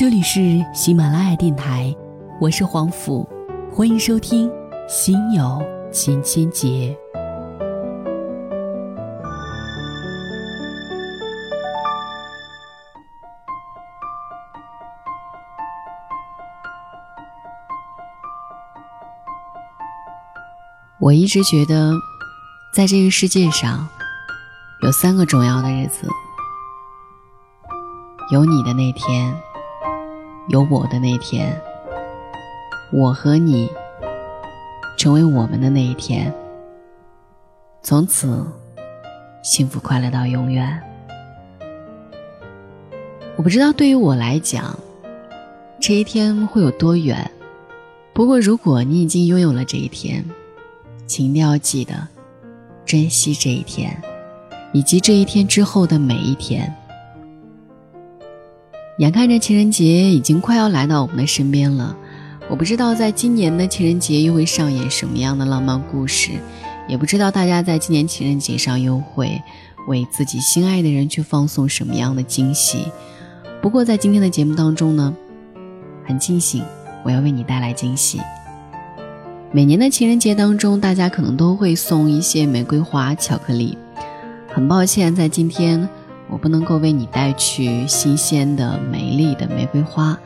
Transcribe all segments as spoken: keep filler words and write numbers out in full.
这里是喜马拉雅电台，我是黄甫，欢迎收听心有千千结。我一直觉得在这个世界上有三个重要的日子，有你的那天，有我的那天，我和你成为我们的那一天，从此幸福快乐到永远。我不知道对于我来讲这一天会有多远，不过如果你已经拥有了这一天，请一定要记得珍惜这一天，以及这一天之后的每一天。眼看着情人节已经快要来到我们的身边了，我不知道在今年的情人节又会上演什么样的浪漫故事，也不知道大家在今年情人节上又会为自己心爱的人去放送什么样的惊喜。不过在今天的节目当中呢，很庆幸我要为你带来惊喜。每年的情人节当中，大家可能都会送一些玫瑰花、巧克力。很抱歉，在今天我不能够为你带去新鲜的美丽的玫瑰花，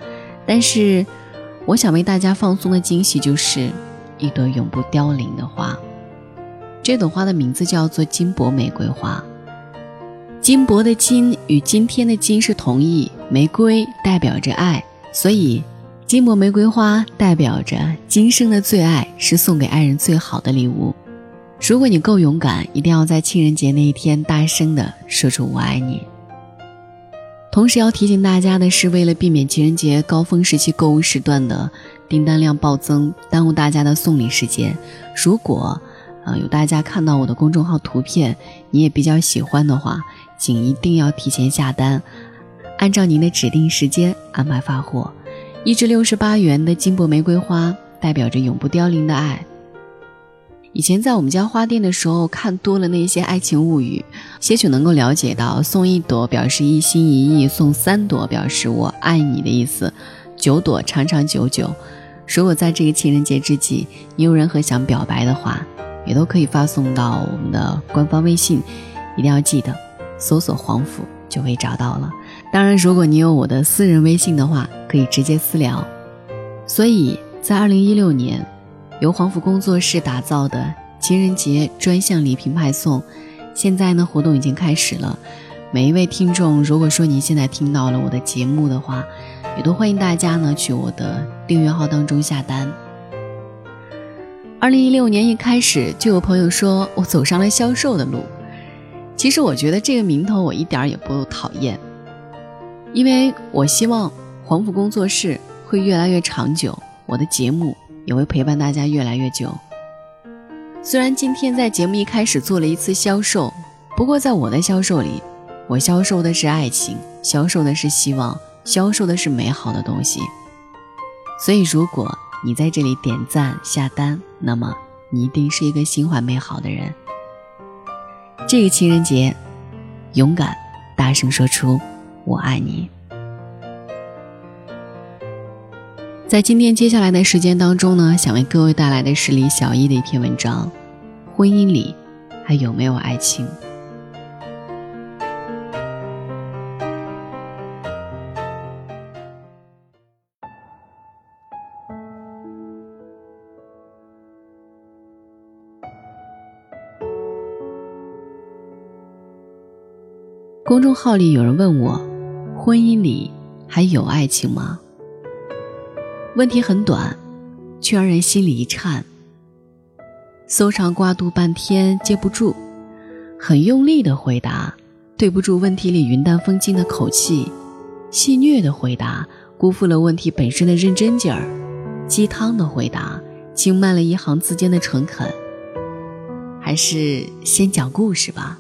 但是我想为大家放送的惊喜就是一朵永不凋零的花。这朵花的名字叫做金箔玫瑰花。金箔的金与今天的金是同义，玫瑰代表着爱，所以金箔玫瑰花代表着今生的最爱，是送给爱人最好的礼物。如果你够勇敢，一定要在情人节那一天大声地说出我爱你。同时要提醒大家的是，为了避免情人节高峰时期购物时段的订单量暴增，耽误大家的送礼时间，如果、呃、有大家看到我的公众号图片你也比较喜欢的话，请一定要提前下单，按照您的指定时间安排发货。一支六十八元的金箔玫瑰花代表着永不凋零的爱。以前在我们家花店的时候，看多了那些爱情物语，些许能够了解到，送一朵表示一心一意，送三朵表示我爱你的意思，九朵长长久久。如果在这个情人节之际你有任何想表白的话，也都可以发送到我们的官方微信，一定要记得搜索黄甫就可以找到了。当然如果你有我的私人微信的话，可以直接私聊。所以在二零一六年由黄甫工作室打造的情人节专项礼品派送，现在呢活动已经开始了。每一位听众，如果说你现在听到了我的节目的话，也都欢迎大家呢去我的订阅号当中下单。二零一六年一开始就有朋友说我走上了销售的路，其实我觉得这个名头我一点也不讨厌，因为我希望黄甫工作室会越来越长久，我的节目也会陪伴大家越来越久。虽然今天在节目一开始做了一次销售，不过在我的销售里，我销售的是爱情，销售的是希望，销售的是美好的东西。所以如果你在这里点赞下单，那么你一定是一个心怀美好的人。这个情人节，勇敢大声说出我爱你。在今天接下来的时间当中呢，想为各位带来的是李小一的一篇文章，婚姻里还有没有爱情。公众号里有人问我，婚姻里还有爱情吗？问题很短，却让人心里一颤。搜肠刮肚半天接不住，很用力的回答，对不住问题里云淡风轻的口气，戏谑的回答，辜负了问题本身的认真劲儿，鸡汤的回答，轻慢了一行字间的诚恳。还是先讲故事吧。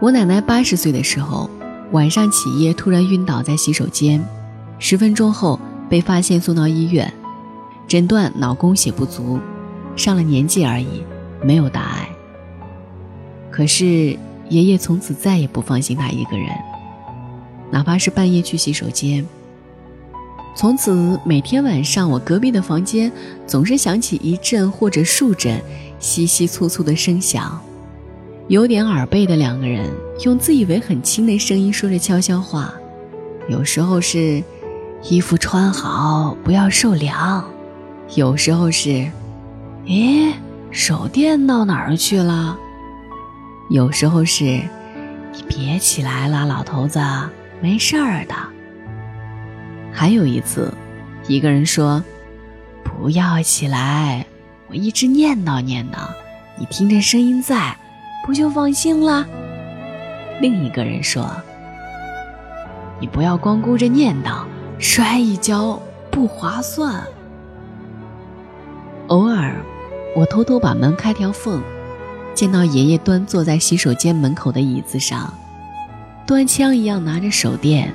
我奶奶八十岁的时候，晚上起夜突然晕倒在洗手间，十分钟后被发现送到医院，诊断脑供血不足，上了年纪而已，没有大碍。可是爷爷从此再也不放心他一个人，哪怕是半夜去洗手间。从此每天晚上，我隔壁的房间总是响起一阵或者数阵稀稀粗粗的声响，有点耳背的两个人用自以为很轻的声音说着悄悄话，有时候是衣服穿好不要受凉，有时候是诶手电到哪儿去了，有时候是你别起来啦老头子，没事儿的。还有一次，一个人说不要起来，我一直念叨念叨，你听着声音在，不就放心了。另一个人说你不要光顾着念叨，摔一跤不划算。偶尔我偷偷把门开条缝，见到爷爷端坐在洗手间门口的椅子上，端枪一样拿着手电。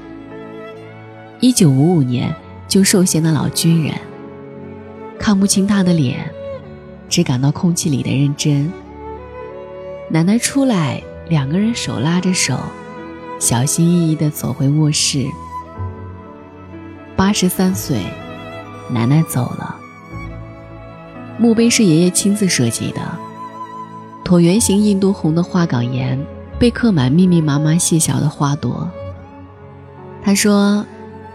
一九五五年就受刑的老军人，看不清他的脸，只感到空气里的认真。奶奶出来，两个人手拉着手，小心翼翼地走回卧室。八十三岁，奶奶走了。墓碑是爷爷亲自设计的，椭圆形印度红的花岗岩被刻满密密麻麻细小的花朵。他说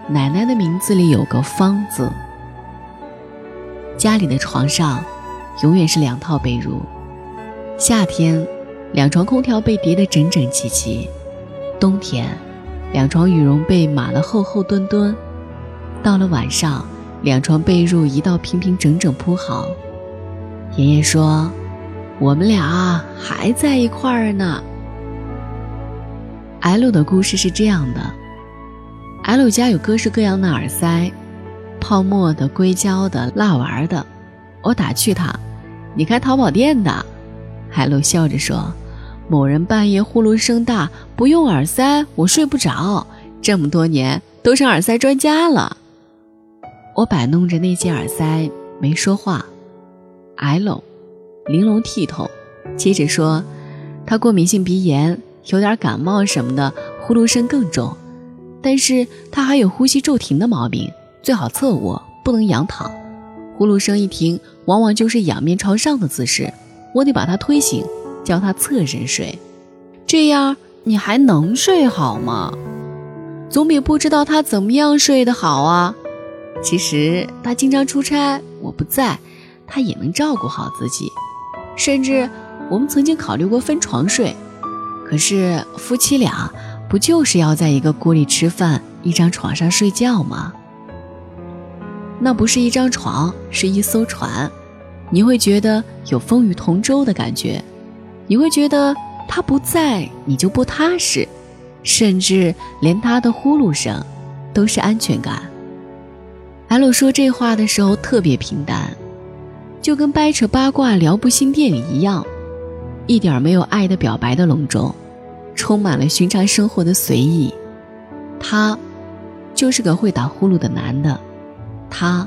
奶奶的名字里有个方字。家里的床上永远是两套被褥，夏天两床空调被叠得整整齐齐，冬天两床羽绒被码得厚厚墩墩，到了晚上两床被褥一道平平整整铺好。爷爷说我们俩还在一块儿呢。艾露的故事是这样的，L 家有各式各样的耳塞，泡沫的、硅胶的、蜡丸的。我打趣他，你开淘宝店的？ L 笑着说，某人半夜呼噜声大，不用耳塞我睡不着，这么多年都成耳塞专家了。我摆弄着那件耳塞没说话。 L 玲珑剔透，接着说他过敏性鼻炎，有点感冒什么的，呼噜声更重，但是他还有呼吸骤停的毛病，最好侧卧，不能仰躺。呼噜声一停，往往就是仰面朝上的姿势，我得把他推醒，教他侧身睡。这样你还能睡好吗？总比不知道他怎么样睡得好啊。其实他经常出差，我不在，他也能照顾好自己。甚至我们曾经考虑过分床睡，可是夫妻俩不就是要在一个锅里吃饭，一张床上睡觉吗？那不是一张床，是一艘船。你会觉得有风雨同舟的感觉，你会觉得他不在你就不踏实，甚至连他的呼噜声都是安全感。艾露说这话的时候特别平淡，就跟掰扯八卦聊不新电影一样，一点没有爱的表白的隆重，充满了寻常生活的随意。他就是个会打呼噜的男的，他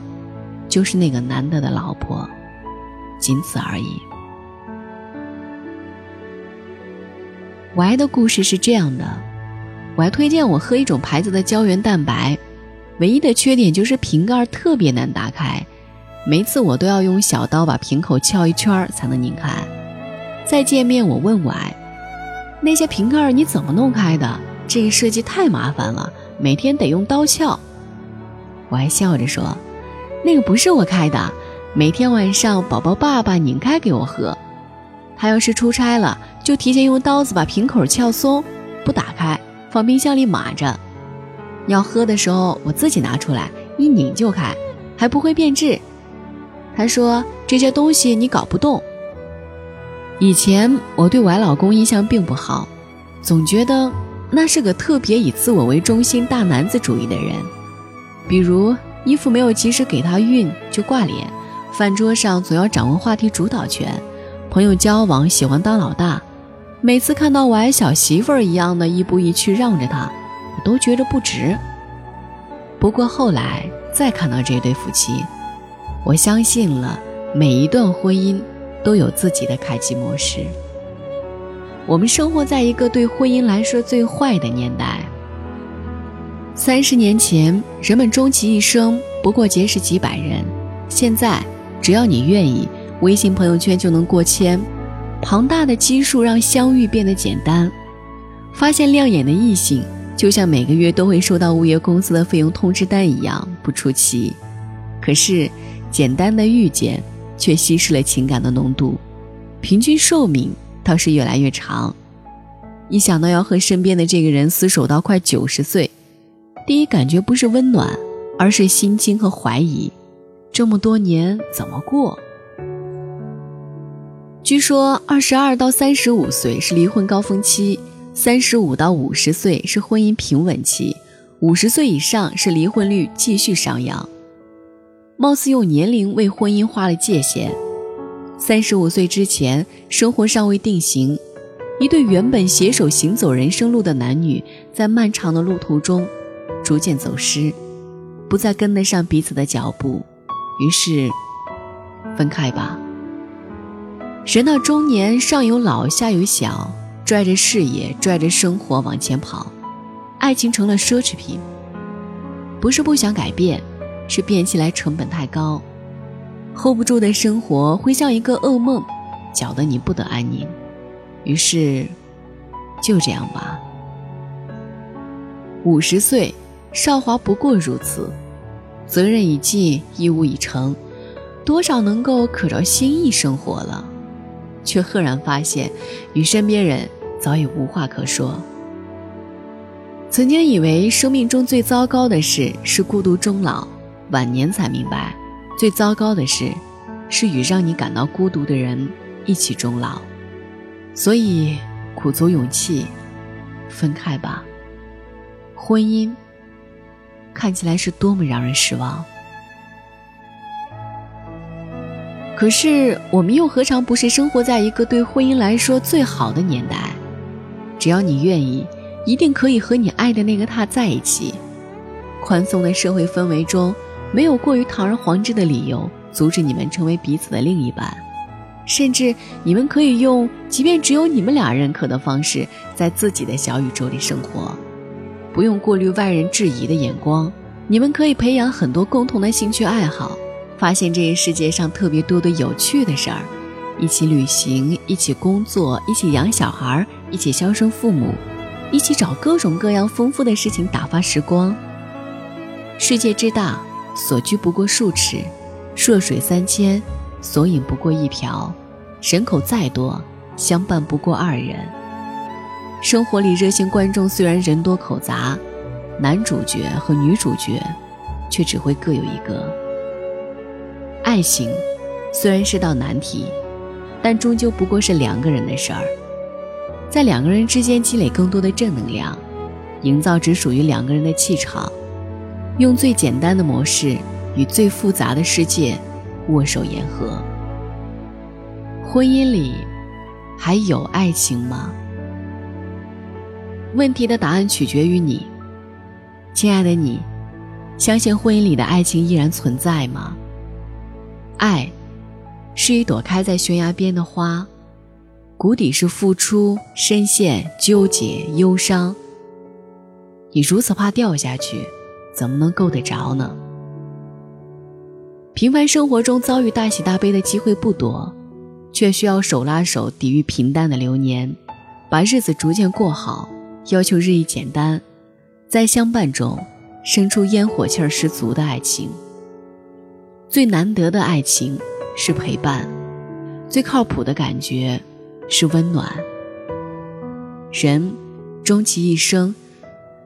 就是那个男的的老婆，仅此而已。Y的故事是这样的，Y推荐我喝一种牌子的胶原蛋白，唯一的缺点就是瓶盖特别难打开，每次我都要用小刀把瓶口撬一圈才能拧开。再见面我问Y，那些瓶盖你怎么弄开的？这个设计太麻烦了，每天得用刀撬。我还笑着说，那个不是我开的，每天晚上宝宝爸爸拧开给我喝。他要是出差了，就提前用刀子把瓶口撬松，不打开，放冰箱里码着。要喝的时候我自己拿出来，一拧就开，还不会变质。他说这些东西你搞不动。以前我对我老公印象并不好，总觉得那是个特别以自我为中心大男子主义的人，比如衣服没有及时给他熨就挂脸，饭桌上总要掌握话题主导权，朋友交往喜欢当老大，每次看到我爱小媳妇儿一样的一步一趋让着他，我都觉得不值。不过后来再看到这对夫妻，我相信了每一段婚姻都有自己的开机模式。我们生活在一个对婚姻来说最坏的年代，三十年前，人们终其一生不过结识几百人，现在只要你愿意，微信朋友圈就能过千。庞大的基数让相遇变得简单，发现亮眼的异性就像每个月都会收到物业公司的费用通知单一样不出奇。可是简单的遇见却稀释了情感的浓度，平均寿命倒是越来越长。一想到要和身边的这个人厮守到快九十岁，第一感觉不是温暖，而是心惊和怀疑，这么多年怎么过？据说二十二到三十五岁是离婚高峰期，三十五到五十岁是婚姻平稳期，五十岁以上是离婚率继续上扬。貌似用年龄为婚姻画了界限。三十五岁之前，生活尚未定型，一对原本携手行走人生路的男女，在漫长的路途中逐渐走失，不再跟得上彼此的脚步，于是分开吧。人到中年，上有老下有小，拽着事业拽着生活往前跑，爱情成了奢侈品。不是不想改变，是变起来成本太高， hold 不住的生活会像一个噩梦，搅得你不得安宁。于是就这样吧。五十岁韶华不过如此，责任已尽，义务已成，多少能够可着心意生活了，却赫然发现与身边人早已无话可说。曾经以为生命中最糟糕的事是孤独终老，晚年才明白最糟糕的事是与让你感到孤独的人一起终老。所以鼓足勇气，分开吧。婚姻看起来是多么让人失望，可是我们又何尝不是生活在一个对婚姻来说最好的年代？只要你愿意，一定可以和你爱的那个他在一起。宽松的社会氛围中，没有过于堂而皇之的理由阻止你们成为彼此的另一半，甚至你们可以用即便只有你们俩认可的方式，在自己的小宇宙里生活，不用过滤外人质疑的眼光。你们可以培养很多共同的兴趣爱好，发现这个世界上特别多的有趣的事儿，一起旅行，一起工作，一起养小孩，一起孝顺父母，一起找各种各样丰富的事情打发时光。世界之大，所居不过数尺，涉水三千，所饮不过一瓢，人口再多，相伴不过二人。生活里热心观众虽然人多口杂，男主角和女主角却只会各有一个。爱情虽然是道难题，但终究不过是两个人的事儿，在两个人之间积累更多的正能量，营造只属于两个人的气场，用最简单的模式与最复杂的世界握手言和。婚姻里还有爱情吗？问题的答案取决于你。亲爱的你，相信婚姻里的爱情依然存在吗？爱是一朵开在悬崖边的花，谷底是付出、深陷、纠结、忧伤。你如此怕掉下去，怎么能够得着呢？平凡生活中遭遇大喜大悲的机会不多，却需要手拉手抵御平淡的流年，把日子逐渐过好，要求日益简单，在相伴中生出烟火气儿十足的爱情。最难得的爱情是陪伴，最靠谱的感觉是温暖。人终其一生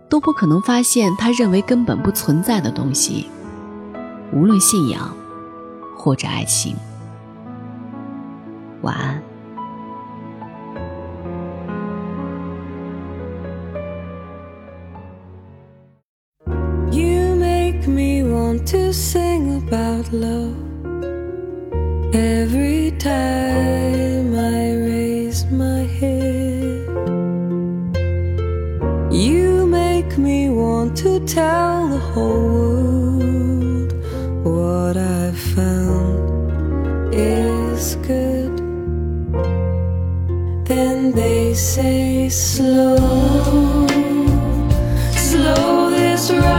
都不可能发现他认为根本不存在的东西，无论信仰或者爱情。晚安。To sing about love every time I raise my head. You make me want to tell the whole world what I've found is good. Then they say slow, slow this ride.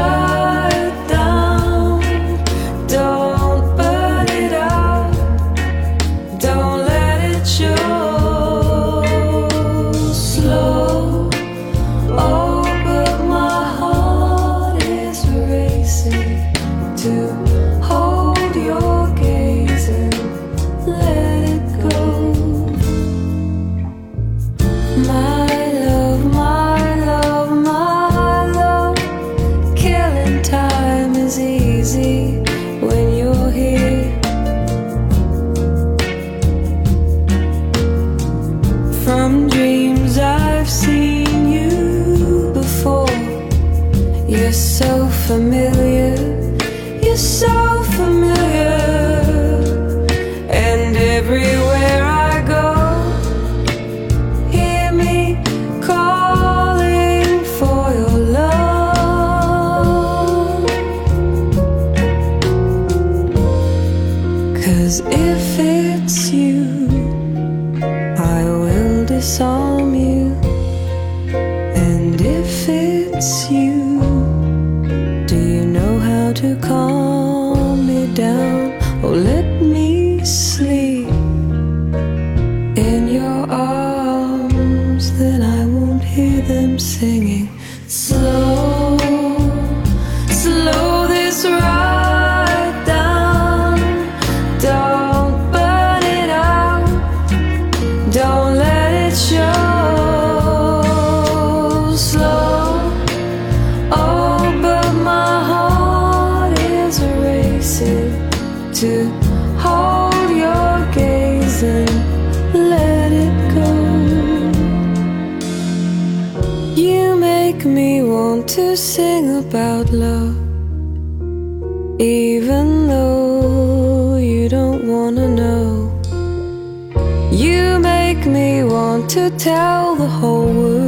in dreams I've seen you before. You're so familiar, you're so familiar. And everywhere I go, hear me calling for your love. 'Cause if it's you, disarm you, and if it's you, do you know how to calm me down? Oh, let me sleep in your arms, then I won't hear them singing. Slow, slow this ride. To hold your gaze and let it go. You make me want to sing about love, even though you don't wanna know. You make me want to tell the whole world